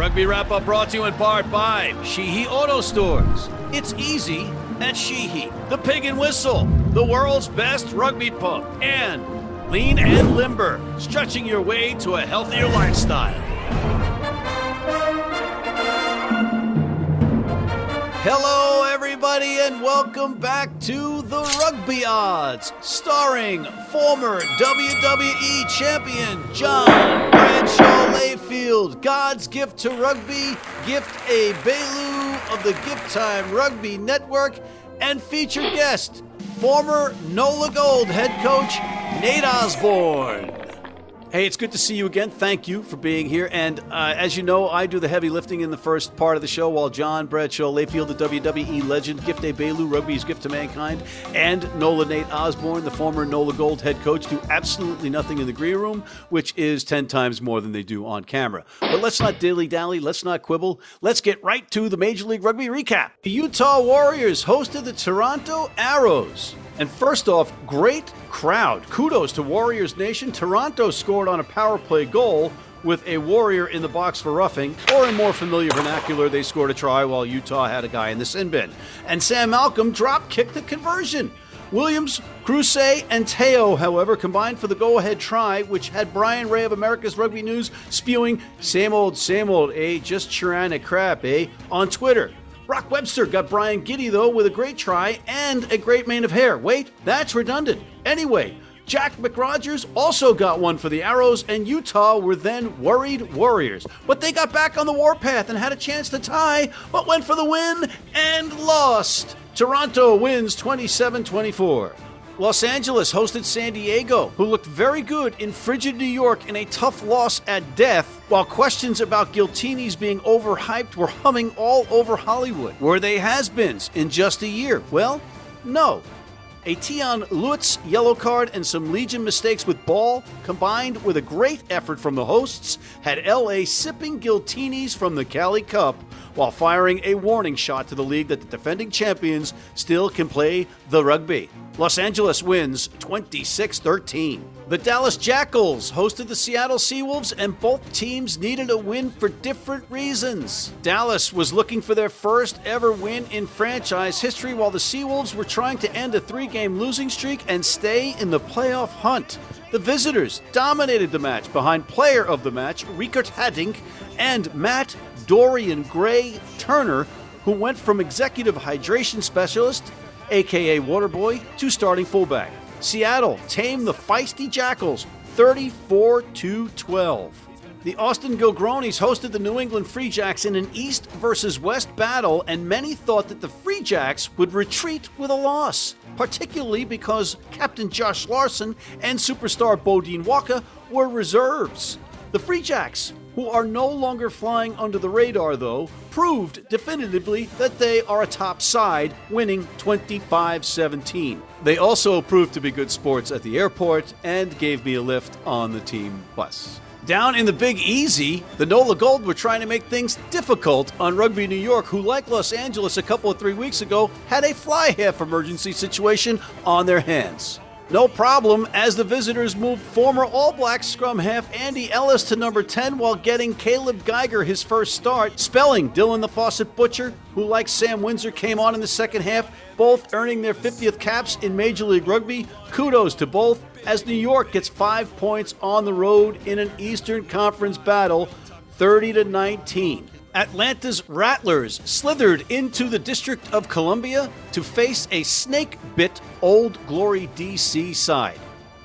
Rugby Wrap-Up brought to you in part by Sheehy Auto Stores. It's easy at Sheehy. The Pig and Whistle, the world's best rugby pump. And Lean and Limber, stretching your way to a healthier lifestyle. Hello, everybody, and welcome back to The Rugby Odds, starring former WWE champion John Bradshaw Layfield, God's gift to rugby, Gift a Bailou of the Gift Time Rugby Network, and featured guest, former NOLA Gold head coach Nate Osborne. Hey, it's good to see you again. Thank you for being here. And as you know, I do the heavy lifting in the first part of the show while John Bradshaw Layfield, the WWE legend, Gift a Bailou, Rugby's Gift to Mankind, and NOLA Nate Osborne, the former NOLA Gold head coach, do absolutely nothing in the green room, which is 10 times more than they do on camera. But let's not dilly-dally. Let's not quibble. Let's get right to the Major League Rugby recap. The Utah Warriors hosted the Toronto Arrows. And first off, great crowd. Kudos to Warriors Nation. Toronto scored on a power play goal with a Warrior in the box for roughing, or in more familiar vernacular, they scored a try while Utah had a guy in the sin bin. And Sam Malcolm drop-kicked the conversion. Williams, Crusay, and Teo, however, combined for the go-ahead try, which had Brian Ray of America's Rugby News spewing, same old, eh? Just churning a crap, eh? On Twitter. Rock Webster got Brian Giddy, though, with a great try and a great mane of hair. Wait, that's redundant. Anyway, Jack McRogers also got one for the Arrows, and Utah were then worried Warriors. But they got back on the warpath and had a chance to tie, but went for the win and lost. Toronto wins 27-24. Los Angeles hosted San Diego, who looked very good in frigid New York in a tough loss at death, while questions about Giltini's being overhyped were humming all over Hollywood. Were they has-beens in just a year? Well, no. A Tian Lutz yellow card and some Legion mistakes with ball, combined with a great effort from the hosts, had LA sipping Giltini's from the Cali Cup, while firing a warning shot to the league that the defending champions still can play the rugby. Los Angeles wins 26-13. The Dallas Jackals hosted the Seattle Seawolves, and both teams needed a win for different reasons. Dallas was looking for their first ever win in franchise history, while the Seawolves were trying to end a three-game losing streak and stay in the playoff hunt. The visitors dominated the match behind player of the match, Rikert Haddink, and Matt Dorian Gray-Turner, who went from executive hydration specialist, a.k.a. Waterboy, to starting fullback. Seattle tamed the feisty Jackals 34-12. The Austin Gilgronis hosted the New England Free Jacks in an East versus West battle, and many thought that the Free Jacks would retreat with a loss, particularly because Captain Josh Larson and superstar Bodine Walker were reserves. The Free Jacks, who are no longer flying under the radar, though, proved definitively that they are a top side, winning 25-17. They also proved to be good sports at the airport and gave me a lift on the team bus. Down in the Big Easy, the NOLA Gold were trying to make things difficult on Rugby New York, who, like Los Angeles a couple of 3 weeks ago, had a fly half emergency situation on their hands. No problem, as the visitors moved former All Blacks scrum half Andy Ellis to number 10 while getting Caleb Geiger his first start, spelling Dylan the Fawcett Butcher, who like Sam Windsor came on in the second half, both earning their 50th caps in Major League Rugby. Kudos to both, as New York gets 5 points on the road in an Eastern Conference battle, 30-19. Atlanta's Rattlers slithered into the District of Columbia to face a snake-bit Old Glory DC side.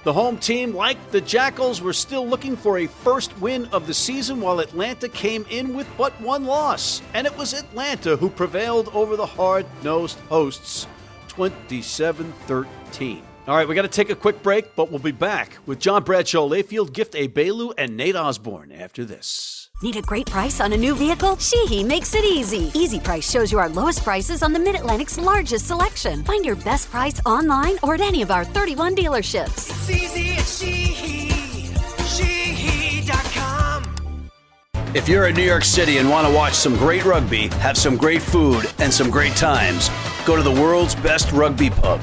The home team, like the Jackals, were still looking for a first win of the season, while Atlanta came in with but one loss. And it was Atlanta who prevailed over the hard-nosed hosts, 27-13. All right, we got to take a quick break, but we'll be back with John Bradshaw Layfield, Gift a Bailou, and Nate Osborne after this. Need a great price on a new vehicle? Sheehy makes it easy. Easy Price shows you our lowest prices on the Mid-Atlantic's largest selection. Find your best price online or at any of our 31 dealerships. It's easy at Sheehy. Sheehy.com. If you're in New York City and want to watch some great rugby, have some great food, and some great times, go to the world's best rugby pub,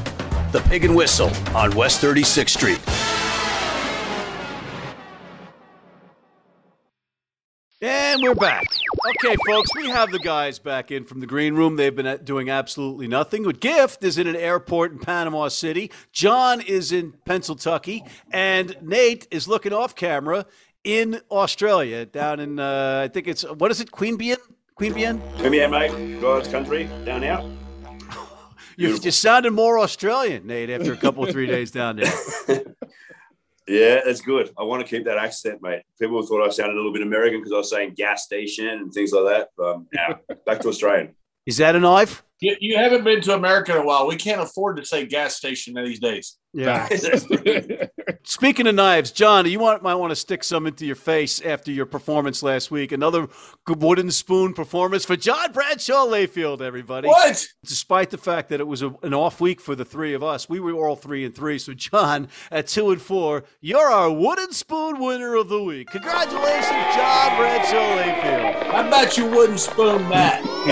the Pig and Whistle on West 36th Street. Yeah! And we're back. Okay, folks, we have the guys back in from the green room. They've been doing absolutely nothing. But Gift is in an airport in Panama City. John is in Pennsylvania. And Nate is looking off camera in Australia, down in, I think it's, what is it, Queanbeyan? Queanbeyan? Queanbeyan, mate. God's country, down out. You sounded more Australian, Nate, after a couple of 3 days down there. Yeah, that's good. I want to keep that accent, mate. People thought I sounded a little bit American because I was saying gas station and things like that. But now, back to Australian. Is that a knife? You haven't been to America in a while. We can't afford to say gas station these days. Yeah. Speaking of knives, John, you might want to stick some into your face after your performance last week. Another wooden spoon performance for John Bradshaw Layfield, everybody. What? Despite the fact that it was an off week for the three of us, we were all 3 and 3. So, John, at 2 and 4, you're our wooden spoon winner of the week. Congratulations, John Bradshaw Layfield. How about you wooden spoon, Matt? All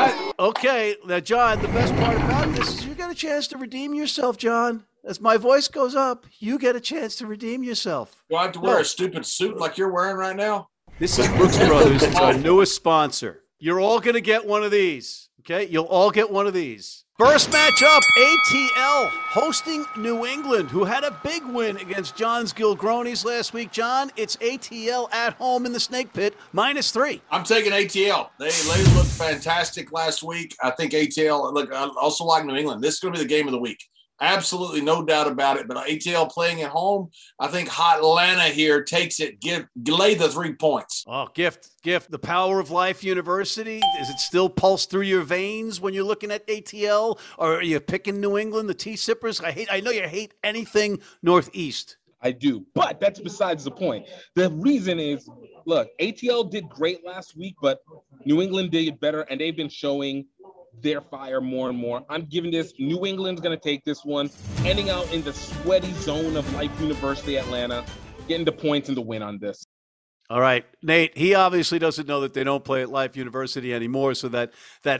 right. Okay, now, John, the best part about this is you got a chance to redeem yourself, John. As my voice goes up, you get a chance to redeem yourself. Do I have to wear a stupid suit like you're wearing right now? This is Brooks Brothers. It's our newest sponsor. You're all going to get one of these, okay? You'll all get one of these. First matchup, ATL hosting New England, who had a big win against John's Gilgronis last week. John, it's ATL at home in the Snake Pit, -3. I'm taking ATL. They looked fantastic last week. I think ATL, look, I also like New England. This is going to be the game of the week. Absolutely, no doubt about it. But ATL playing at home, I think Hotlanta here takes it. Lay the 3 points. Oh, Gift. The Power of Life University. Is it still pulse through your veins when you're looking at ATL? Or are you picking New England, the tea sippers? I know you hate anything Northeast. I do, but that's besides the point. The reason is, look, ATL did great last week, but New England did better, and they've been showing their fire more and more. I'm giving this. New England's going to take this one, ending out in the sweaty zone of Life University Atlanta, getting the points and the win on this. All right, Nate, he obviously doesn't know that they don't play at Life University anymore, so that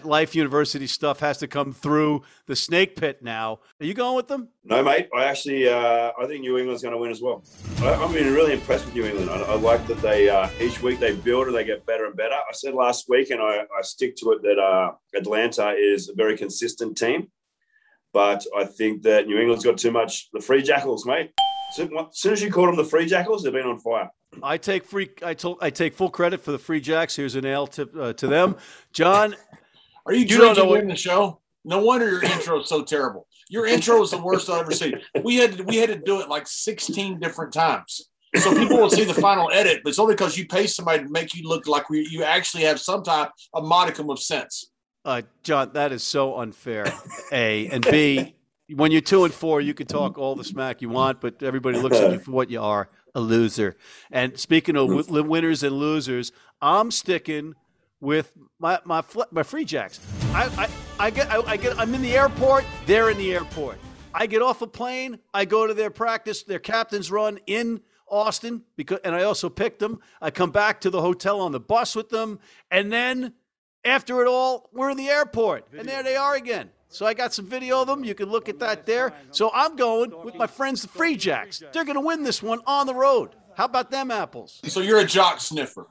Life University stuff has to come through the Snake Pit now. Are you going with them? No, mate. I actually I think New England's going to win as well. I've been really impressed with New England. I like that they each week they build and they get better and better. I said last week, and I stick to it, that Atlanta is a very consistent team. But I think that New England's got too much. The Free Jackals, mate. As soon as you called them the Free Jackals, they've been on fire. I take full credit for the Free Jacks. Here's an L to them. John, are you drinking during the show? No wonder your intro is so terrible. Your intro is the worst I've ever seen. We had to do it like 16 different times. So people will see the final edit, but it's only because you pay somebody to make you look like you actually have some type of modicum of sense. John, that is so unfair, A. And B, when you're 2 and 4, you can talk all the smack you want, but everybody looks at you for what you are. A loser. And speaking of winners and losers, I'm sticking with my Free Jacks. I'm in the airport. They're in the airport. I get off a plane. I go to their practice, their captain's run in Austin, and I also picked them. I come back to the hotel on the bus with them, and then after it all, we're in the airport, and there they are again. So I got some video of them. You can look at that there. So I'm going with my friends, the Free Jacks. They're going to win this one on the road. How about them apples? So you're a jock sniffer.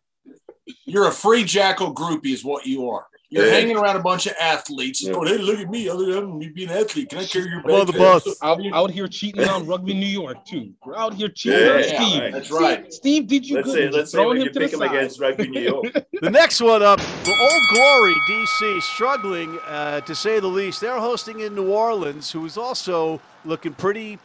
You're a Free Jackal groupie is what you are. You're hanging around a bunch of athletes. Yeah. Oh, hey, look at me. Other than me being an athlete, can I carry your bag? The boss. Out here cheating on Rugby New York, too. We're out here cheating on Steve. Right. That's right. Steve, did you good? Let's see if you pick him against Rugby New York. The next one up, the Old Glory, D.C., struggling, to say the least. They're hosting in New Orleans, who is also looking pretty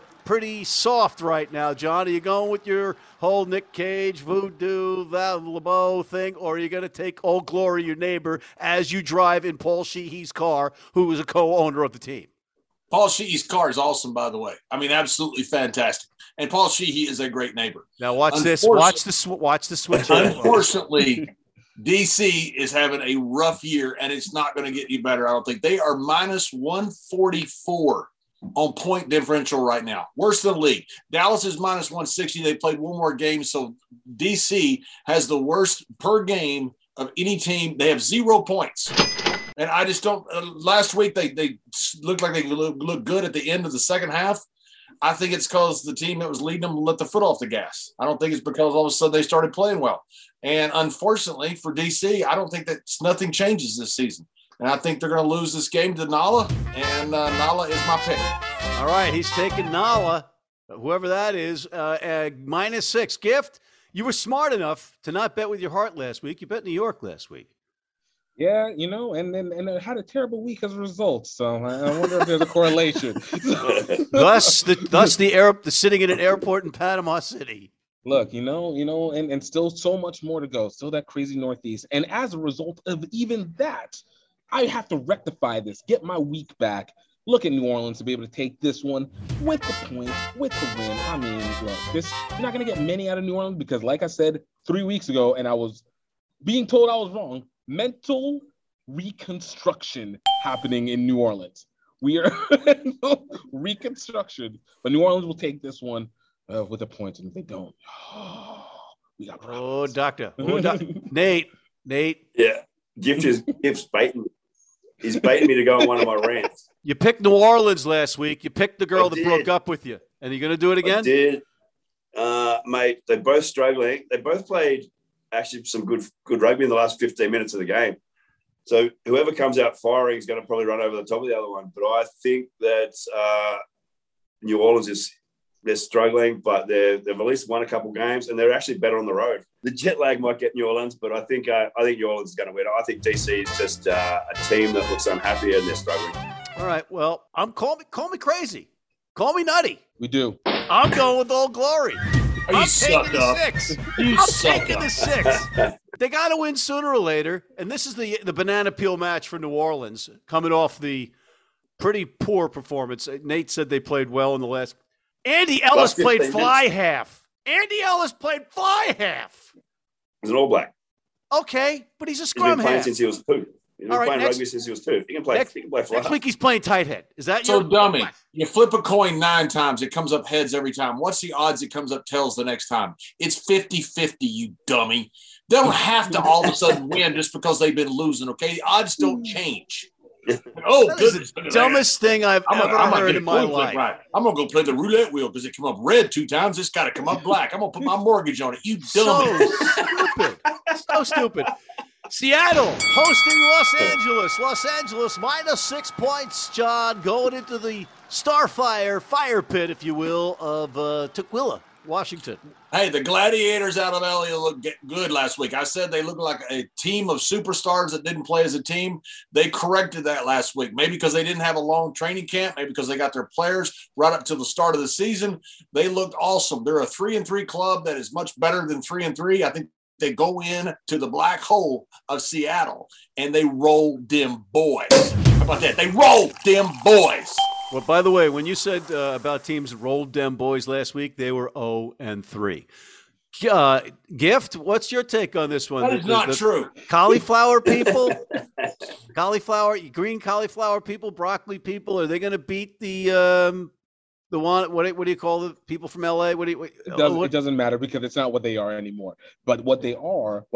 soft right now. John, are you going with your whole Nick Cage, voodoo, that LeBeau thing, or are you going to take Old Glory, your neighbor, as you drive in Paul Sheehy's car, who is a co-owner of the team? Paul Sheehy's car is awesome, by the way. I mean, absolutely fantastic. And Paul Sheehy is a great neighbor. Now watch this. Watch the switch. Unfortunately, D.C. is having a rough year, and it's not going to get any better, I don't think. They are -144. On point differential right now. Worse than the league. Dallas is -160. They played one more game, so D.C. has the worst per game of any team. They have 0 points. And I just don't – last week they looked like they looked good at the end of the second half. I think it's because the team that was leading them let the foot off the gas. I don't think it's because all of a sudden they started playing well. And unfortunately for DC, I don't think that nothing changes this season. And I think they're going to lose this game to NOLA, and NOLA is my pick. All right, he's taking NOLA, whoever that is, -6. Gift, you were smart enough to not bet with your heart last week. You bet New York last week. Yeah, you know, and it had a terrible week as a result. So I wonder if there's a correlation. thus the sitting in an airport in Panama City. Look, you know, and still so much more to go. Still that crazy Northeast. And as a result of even that, I have to rectify this, get my week back, look at New Orleans to be able to take this one with the points, with the win. I mean, look, you're not going to get many out of New Orleans because, like I said 3 weeks ago, and I was being told I was wrong, mental reconstruction happening in New Orleans. We are reconstruction, but New Orleans will take this one with the points, and if they don't, we got problems. Oh, doctor. Nate. Yeah. Gift's biting me. He's biting me to go on one of my rants. You picked New Orleans last week. You picked the girl that broke up with you. And are you going to do it again? I did. Mate, they're both struggling. They both played actually some good rugby in the last 15 minutes of the game. So whoever comes out firing is going to probably run over the top of the other one. But I think that New Orleans is they're struggling, but they've at least won a couple games, and they're actually better on the road. The jet lag might get New Orleans, but I think New Orleans is going to win. I think DC is just a team that looks unhappy and they're struggling. All right, well, call me crazy, call me nutty. We do. I'm going with Old Glory. I'm taking the six. They got to win sooner or later, and this is the banana peel match for New Orleans, coming off the pretty poor performance. Nate said they played well in the last. Andy Ellis played fly half. He's an All Black. Okay, but he's a scrum half. He's been playing since he was two. He's been playing rugby since he was two. He can play fly half. Next week he's playing tight head. Is that so dummy? You flip a coin 9 times. It comes up heads every time. What's the odds it comes up tails the next time? It's 50-50, you dummy. They don't have to all of a sudden win just because they've been losing, okay? The odds don't change. Oh, goodness. The dumbest thing I've ever heard in my life. Right. I'm going to go play the roulette wheel because it came up red 2 times. It's got to come up black. I'm going to put my mortgage on it. You dumb. So stupid. Seattle hosting Los Angeles. Los Angeles -6 points, John, going into the Starfire fire pit, if you will, of Tukwila, Washington. Hey, the Gladiators out of LA looked good last week. I said they looked like a team of superstars that didn't play as a team. They corrected that last week, maybe because they didn't have a long training camp, maybe because they got their players right up to the start of the season. They looked awesome. They're a 3-3 club that is much better than 3-3. I think they go in to the black hole of Seattle, and they roll them boys. How about that? They roll them boys. Well, by the way, when you said about teams rolled them boys last week, they were 0-3. Gift, what's your take on this one? That is not true. Cauliflower people, green cauliflower people, broccoli people, are they going to beat the one? What do you call the people from LA? It doesn't matter because it's not what they are anymore. But what they are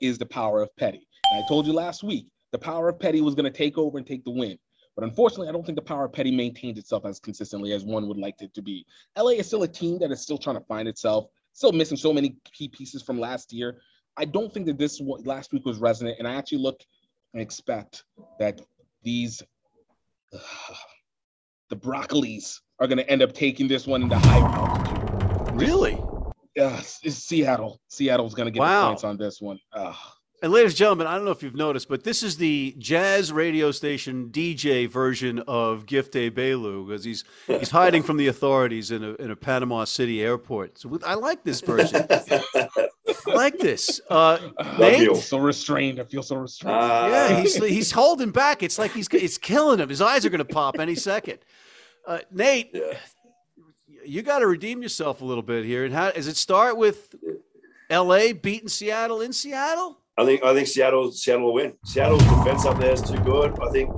is the power of Petty. And I told you last week the power of Petty was going to take over and take the win. But unfortunately, I don't think the power of Petty maintains itself as consistently as one would like it to be. LA is still a team that is still trying to find itself, still missing so many key pieces from last year. I don't think that this last week was resonant, and I actually look and expect that the broccolis are going to end up taking this one in the high altitude. Really? Yes, it's Seattle. Seattle's going to get the points on this one. And ladies and gentlemen, I don't know if you've noticed, but this is the jazz radio station DJ version of Gift a Bailou because he's hiding from the authorities in a Panama City airport. So I like this version. I like this. Nate? I feel so restrained. Yeah, he's holding back. It's like it's killing him. His eyes are going to pop any second. Nate, you got to redeem yourself a little bit here. And how does it start with L.A. beating Seattle in Seattle? I think Seattle will win. Seattle's defense up there is too good. I think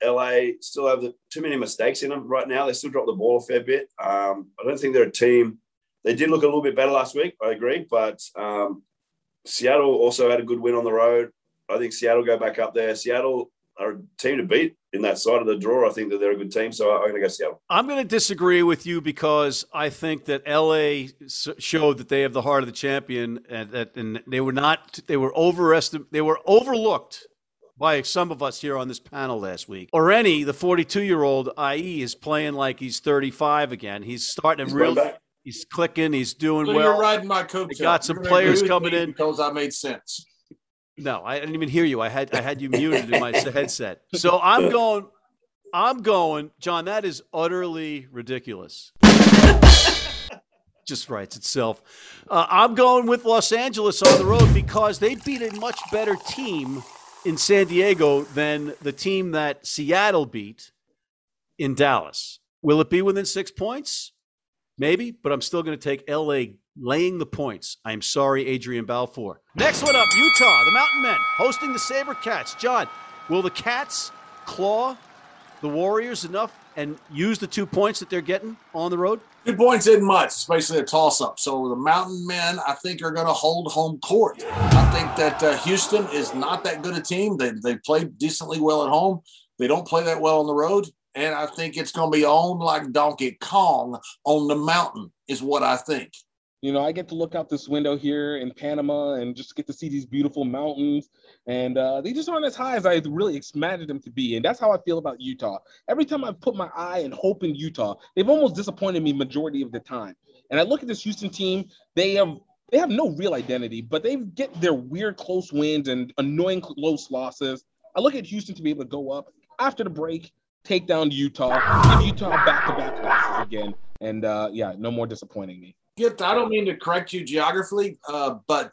LA still have too many mistakes in them right now. They still drop the ball a fair bit. I don't think they're a team. They did look a little bit better last week. I agree, but Seattle also had a good win on the road. I think Seattle go back up there. Seattle are a team to beat in that side of the draw. I think that they're a good team, so I'm going to go Seattle. I'm going to disagree with you because I think that LA showed that they have the heart of the champion, and they were not. They were overestimated. They were overlooked by some of us here on this panel last week. Oreni, the 42-year-old, IE, is playing like he's 35 again. He's starting to really. He's clicking. He's doing so well. You're riding my coattail. They got some players coming in because I made sense. No, I didn't even hear you. I had you muted in my headset. So I'm going, John, that is utterly ridiculous. Just writes itself. I'm going with Los Angeles on the road because they beat a much better team in San Diego than the team that Seattle beat in Dallas. Will it be within 6 points? Maybe, but I'm still going to take L.A. laying the points. I'm sorry, Adrian Balfour. Next one up, Utah, the Mountain Men, hosting the SaberCats. John, will the Cats claw the Warriors enough and use the 2 points that they're getting on the road? 2 points isn't much. It's basically a toss-up. So the Mountain Men, I think, are going to hold home court. I think that Houston is not that good a team. They play decently well at home. They don't play that well on the road. And I think it's going to be on like Donkey Kong on the mountain is what I think. You know, I get to look out this window here in Panama and just get to see these beautiful mountains. And they just aren't as high as I really expected them to be. And that's how I feel about Utah. Every time I put my eye and hope in Utah, they've almost disappointed me majority of the time. And I look at this Houston team, they have no real identity, but they get their weird close wins and annoying close losses. I look at Houston to be able to go up after the break, take down Utah, give Utah back-to-back losses again. And, yeah, no more disappointing me. Gift, I don't mean to correct you geographically, but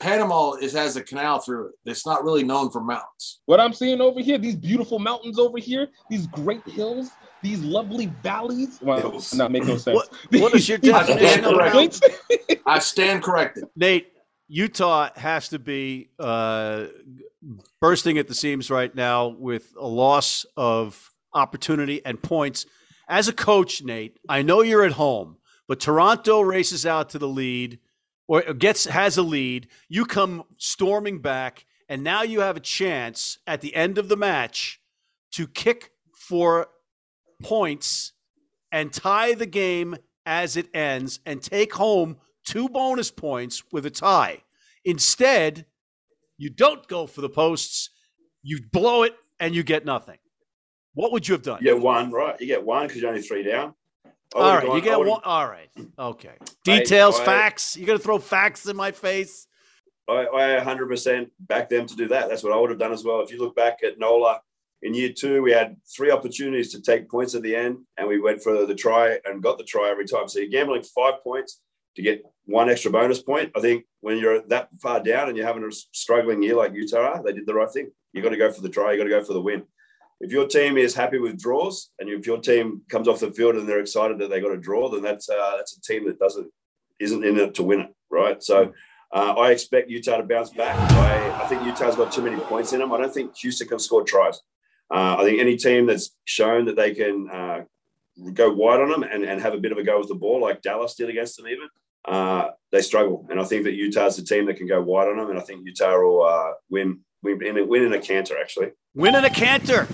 Panama has a canal through it. It's not really known for mountains. What I'm seeing over here, these beautiful mountains over here, these great hills, these lovely valleys. Well, that makes no sense. What is your definition of mountains? I stand corrected. Nate, Utah has to be bursting at the seams right now with a loss of opportunity and points. As a coach, Nate, I know you're at home, but Toronto races out to the lead or has a lead. You come storming back, and now you have a chance at the end of the match to kick for points and tie the game as it ends and take home 2 bonus points with a tie. Instead, you don't go for the posts, you blow it, and you get nothing. What would you have done? You get one, right? You get one because you're only 3 down. All right, you get one. All right, okay. Details, facts. You're going to throw facts in my face. I 100% back them to do that. That's what I would have done as well. If you look back at NOLA in year 2, we had 3 opportunities to take points at the end, and we went for the try and got the try every time. So you're gambling 5 points to get 1 extra bonus point. I think when you're that far down and you're having a struggling year like Utah, they did the right thing. You got to go for the try. You got to go for the win. If your team is happy with draws, and if your team comes off the field and they're excited that they got a draw, then that's a team that isn't in it to win it, right? So I expect Utah to bounce back. I think Utah's got too many points in them. I don't think Houston can score tries. I think any team that's shown that they can go wide on them and have a bit of a go with the ball, like Dallas did against them even, they struggle. And I think that Utah's the team that can go wide on them, and I think Utah will win in a canter, actually. Win in a canter.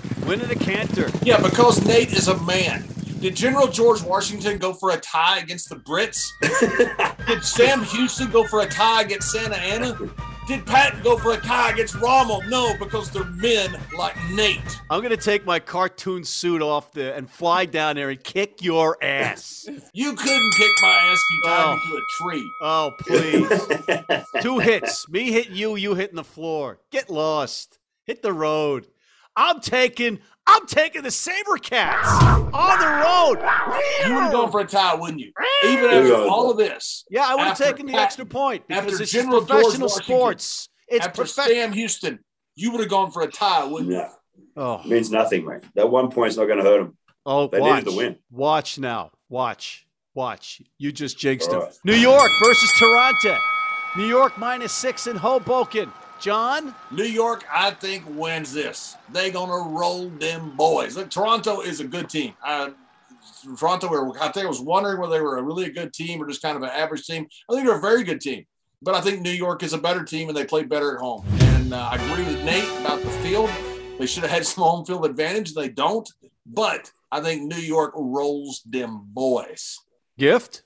Yeah, because Nate is a man. Did General George Washington go for a tie against the Brits? Did Sam Houston go for a tie against Santa Ana? Did Patton go for a tie against Rommel? No, because they're men like Nate. I'm going to take my cartoon suit off there and fly down there and kick your ass. You couldn't kick my ass if you tied me to a tree. Oh, please. 2 hits. Me hitting you, you hitting the floor. Get lost. Hit the road. I'm taking the SaberCats on the road. You would have gone for a tie, wouldn't you? Even after all of this. Yeah, I would have taken the extra point because it's professional sports. It's Sam Houston, you would have gone for a tie, wouldn't you? Oh, it means nothing, mate. That 1 point's not going to hurt them. Oh, they needed the win. Watch now. Watch. You just jinxed them. Right. New York versus Toronto. New York -6 in Hoboken. John? New York, I think, wins this. They're going to roll them boys. Look, Toronto is a good team. I think I was wondering whether they were a really good team or just kind of an average team. I think they're a very good team. But I think New York is a better team, and they play better at home. And I agree with Nate about the field. They should have had some home field advantage. They don't. But I think New York rolls them boys. Gift,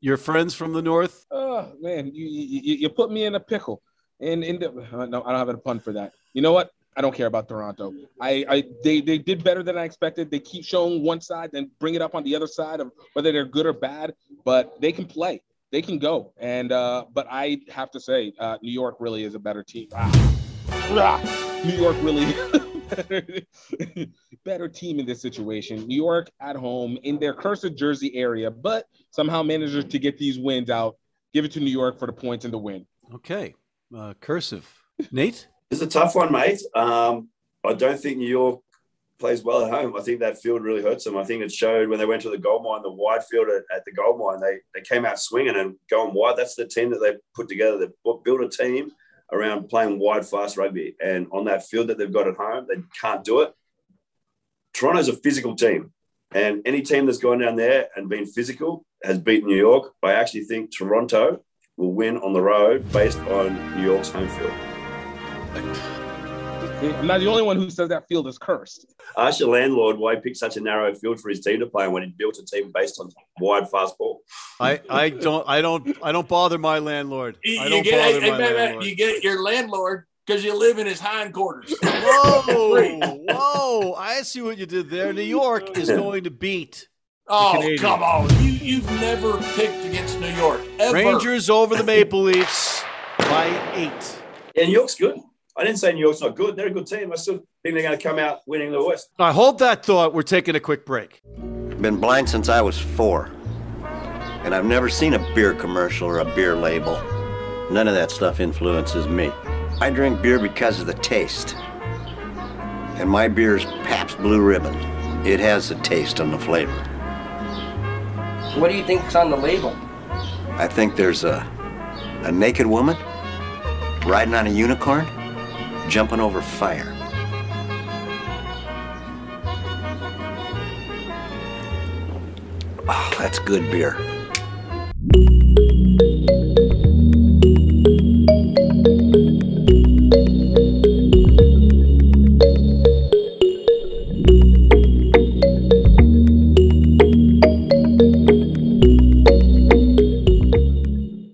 your friends from the North? Oh, man, you put me in a pickle. No, I don't have a pun for that. You know what? I don't care about Toronto. They did better than I expected. They keep showing one side, then bring it up on the other side of whether they're good or bad. But they can play. They can go. And but I have to say, New York really is a better team. New York really better team in this situation. New York at home in their cursed Jersey area, but somehow manages to get these wins out. Give it to New York for the points and the win. Okay. Cursive. Nate? It's a tough one, mate. I don't think New York plays well at home. I think that field really hurts them. I think it showed when they went to the gold mine, the wide field at the gold mine, they came out swinging and going wide. That's the team that they put together. They built a team around playing wide, fast rugby. And on that field that they've got at home, they can't do it. Toronto's a physical team. And any team that's gone down there and been physical has beaten New York. I actually think Toronto will win on the road based on New York's home field. I'm not the only one who says that field is cursed. Ask your landlord why he picked such a narrow field for his team to play when he built a team based on wide fast ball. I don't bother my landlord. You get your landlord because you live in his hindquarters. Whoa! I see what you did there. New York is going to beat. Oh, come on! You've never picked against New York. Ever. Rangers over the Maple Leafs by 8. Yeah, New York's good. I didn't say New York's not good. They're a good team. I still think they're going to come out winning the West. I hold that thought. We're taking a quick break. I've been blind since I was 4. And I've never seen a beer commercial or a beer label. None of that stuff influences me. I drink beer because of the taste. And my beer is Pabst Blue Ribbon. It has the taste and the flavor. What do you think's on the label? I think there's a naked woman riding on a unicorn, jumping over fire. Oh, that's good beer.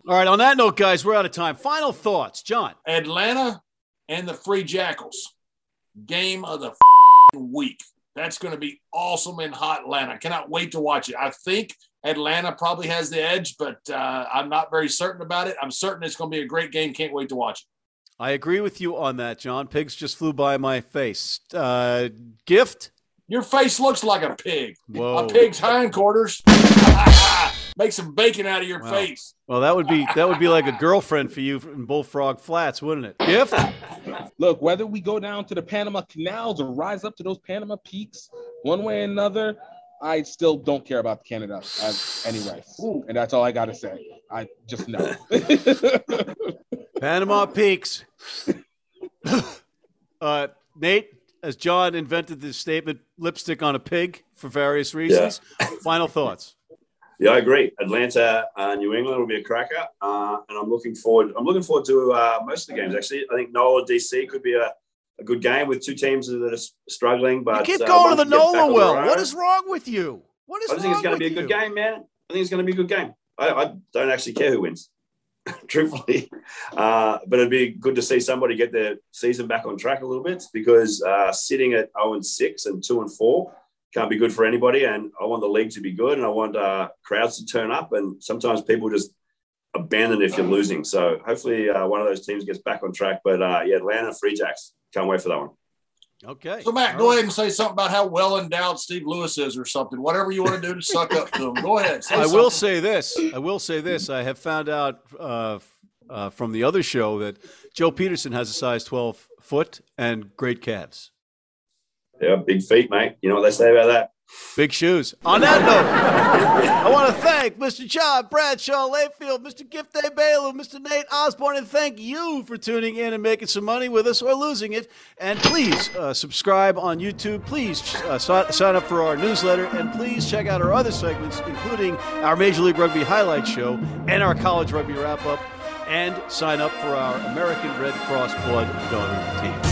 All right, on that note, guys, we're out of time. Final thoughts, John. Atlanta and the Free Jackals, game of the week. That's going to be awesome in hot Atlanta. Cannot wait to watch it. I think Atlanta probably has the edge, but I'm not very certain about it. I'm certain it's going to be a great game. Can't wait to watch it. I agree with you on that, John. Pigs just flew by my face. Gift? Your face looks like a pig. Whoa. A pig's hindquarters. Make some bacon out of your face. Well, that would be like a girlfriend for you in Bullfrog Flats, wouldn't it? Gift? Look, whether we go down to the Panama Canals or rise up to those Panama Peaks, one way or another, I still don't care about Canada anyway. And that's all I got to say. I just know. Panama Peaks. Nate, as John invented this statement, lipstick on a pig for various reasons. Yeah. Final thoughts. Yeah, I agree. Atlanta, New England will be a cracker, and I'm looking forward to most of the games. Actually, I think NOLA DC could be a good game with two teams that are struggling. But you keep going to the NOLA. Well, what is wrong with you? What is wrong with you? I think it's going to be a good game, man. I think it's going to be a good game. I don't actually care who wins, truthfully, but it'd be good to see somebody get their season back on track a little bit because sitting at 0-6 and 2-4. Can't be good for anybody, and I want the league to be good, and I want crowds to turn up, and sometimes people just abandon if you're losing. So hopefully one of those teams gets back on track. But, Atlanta, Free Jacks. Can't wait for that one. Okay. So, Matt, go ahead and say something about how well-endowed Steve Lewis is or something. Whatever you want to do to suck up to him. Go ahead. I will say this. I have found out from the other show that Joe Peterson has a size 12 foot and great calves. Yeah, big feet, mate. You know what they say about that? Big shoes. On that note, I want to thank Mr. John Bradshaw Layfield, Mr. Gift a Bailou, Mr. Nate Osborne, and thank you for tuning in and making some money with us or losing it. And please subscribe on YouTube. Please sign up for our newsletter. And please check out our other segments, including our Major League Rugby Highlight Show and our College Rugby Wrap-Up. And sign up for our American Red Cross Blood Donor Team.